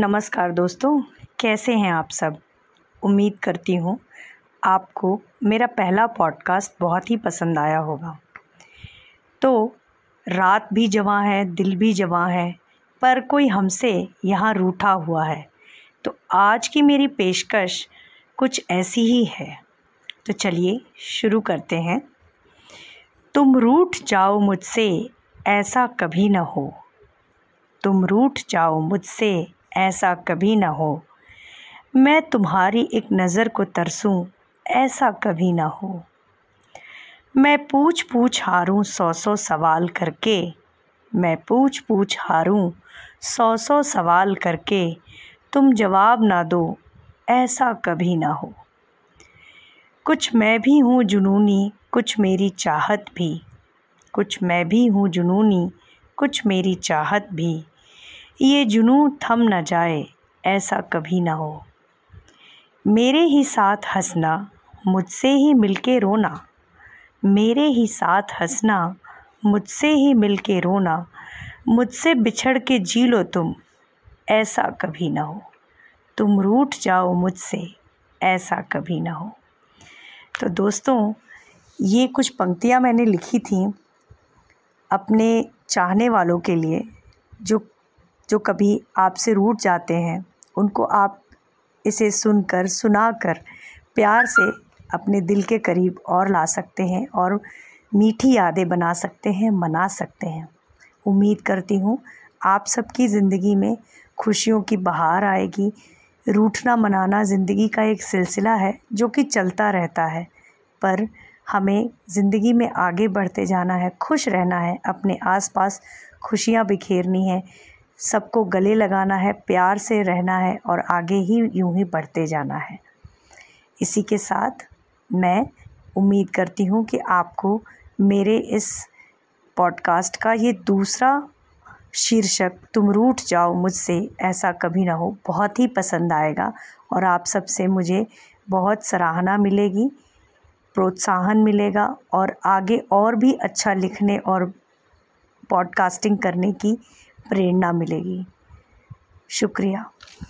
नमस्कार दोस्तों, कैसे हैं आप सब। उम्मीद करती हूँ आपको मेरा पहला पॉडकास्ट बहुत ही पसंद आया होगा। तो रात भी जवां है, दिल भी जवां है, पर कोई हमसे यहाँ रूठा हुआ है। तो आज की मेरी पेशकश कुछ ऐसी ही है, तो चलिए शुरू करते हैं। तुम रूठ जाओ मुझसे ऐसा कभी न हो, तुम रूठ जाओ मुझसे ऐसा कभी ना हो, मैं तुम्हारी एक नज़र को तरसूं ऐसा कभी ना हो। मैं पूछ पूछ हारूं सौ सौ सवाल करके, मैं पूछ पूछ हारूं सौ सौ सवाल करके, तुम जवाब ना दो ऐसा कभी ना हो। कुछ मैं भी हूँ जुनूनी, कुछ मेरी चाहत भी, कुछ मैं भी हूँ जुनूनी, कुछ मेरी चाहत भी, ये जुनून थम न जाए ऐसा कभी ना हो। मेरे ही साथ हंसना, मुझसे ही मिलके रोना, मेरे ही साथ हंसना, मुझसे ही मिलके रोना, मुझसे बिछड़ के जी लो तुम ऐसा कभी ना हो, तुम रूठ जाओ मुझसे ऐसा कभी ना हो। तो दोस्तों, ये कुछ पंक्तियाँ मैंने लिखी थी अपने चाहने वालों के लिए, जो कभी आपसे रूठ जाते हैं, उनको आप इसे सुनकर सुनाकर प्यार से अपने दिल के करीब और ला सकते हैं और मीठी यादें बना सकते हैं, मना सकते हैं। उम्मीद करती हूँ आप सबकी ज़िंदगी में खुशियों की बहार आएगी। रूठना मनाना ज़िंदगी का एक सिलसिला है जो कि चलता रहता है, पर हमें ज़िंदगी में आगे बढ़ते जाना है, खुश रहना है, अपने आसपास खुशियाँ बिखेरनी है, सबको गले लगाना है, प्यार से रहना है और आगे ही यूं ही बढ़ते जाना है। इसी के साथ मैं उम्मीद करती हूँ कि आपको मेरे इस पॉडकास्ट का ये दूसरा शीर्षक, तुम रूठ जाओ मुझसे ऐसा कभी ना हो, बहुत ही पसंद आएगा और आप सब से मुझे बहुत सराहना मिलेगी, प्रोत्साहन मिलेगा और आगे और भी अच्छा लिखने और पॉडकास्टिंग करने की प्रेरणा मिलेगी। शुक्रिया।